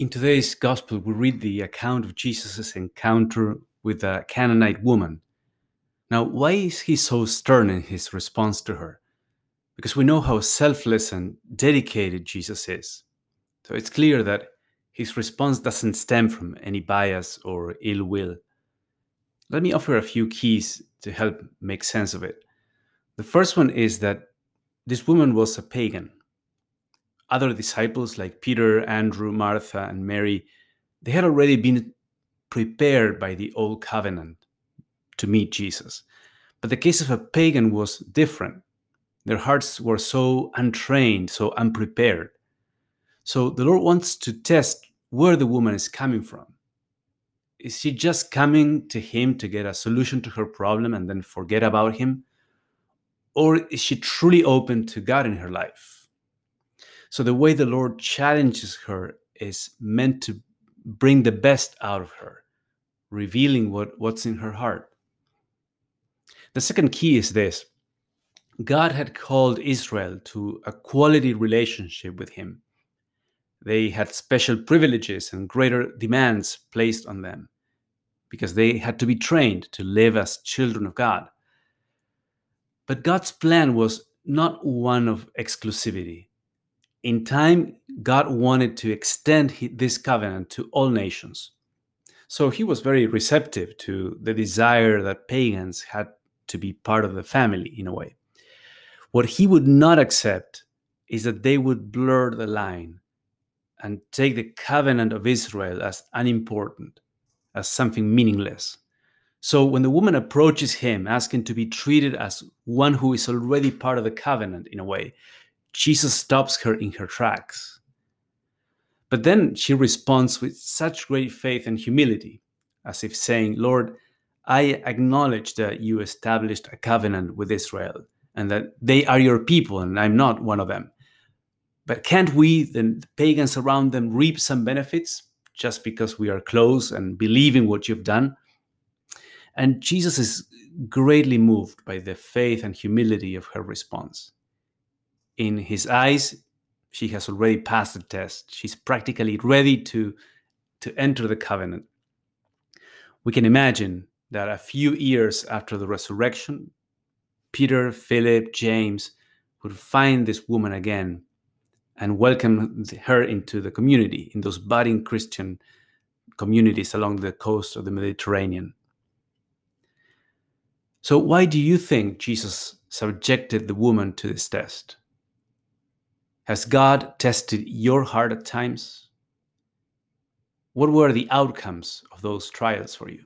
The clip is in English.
In today's Gospel, we read the account of Jesus' encounter with a Canaanite woman. Now, why is he so stern in his response to her? Because we know how selfless and dedicated Jesus is. So it's clear that his response doesn't stem from any bias or ill will. Let me offer a few keys to help make sense of it. The first one is that this woman was a pagan. Other disciples like Peter, Andrew, Martha, and Mary, they had already been prepared by the Old Covenant to meet Jesus. But the case of a pagan was different. Their hearts were so untrained, so unprepared. So the Lord wants to test where the woman is coming from. Is she just coming to him to get a solution to her problem and then forget about him? Or is she truly open to God in her life? So the way the Lord challenges her is meant to bring the best out of her, revealing what's in her heart. The second key is this. God had called Israel to a quality relationship with him. They had special privileges and greater demands placed on them because they had to be trained to live as children of God. But God's plan was not one of exclusivity. In time, God wanted to extend this covenant to all nations. So he was very receptive to the desire that pagans had to be part of the family in a way. What he would not accept is that they would blur the line and take the covenant of Israel as unimportant, as something meaningless. So when the woman approaches him, asking to be treated as one who is already part of the covenant in a way, Jesus stops her in her tracks. But then she responds with such great faith and humility, as if saying, Lord, I acknowledge that you established a covenant with Israel and that they are your people and I'm not one of them. But can't we, the pagans around them, reap some benefits just because we are close and believe in what you've done? And Jesus is greatly moved by the faith and humility of her response. In his eyes, she has already passed the test. She's practically ready to enter the covenant. We can imagine that a few years after the resurrection, Peter, Philip, James would find this woman again and welcome her into the community, in those budding Christian communities along the coast of the Mediterranean. So why do you think Jesus subjected the woman to this test? Has God tested your heart at times? What were the outcomes of those trials for you?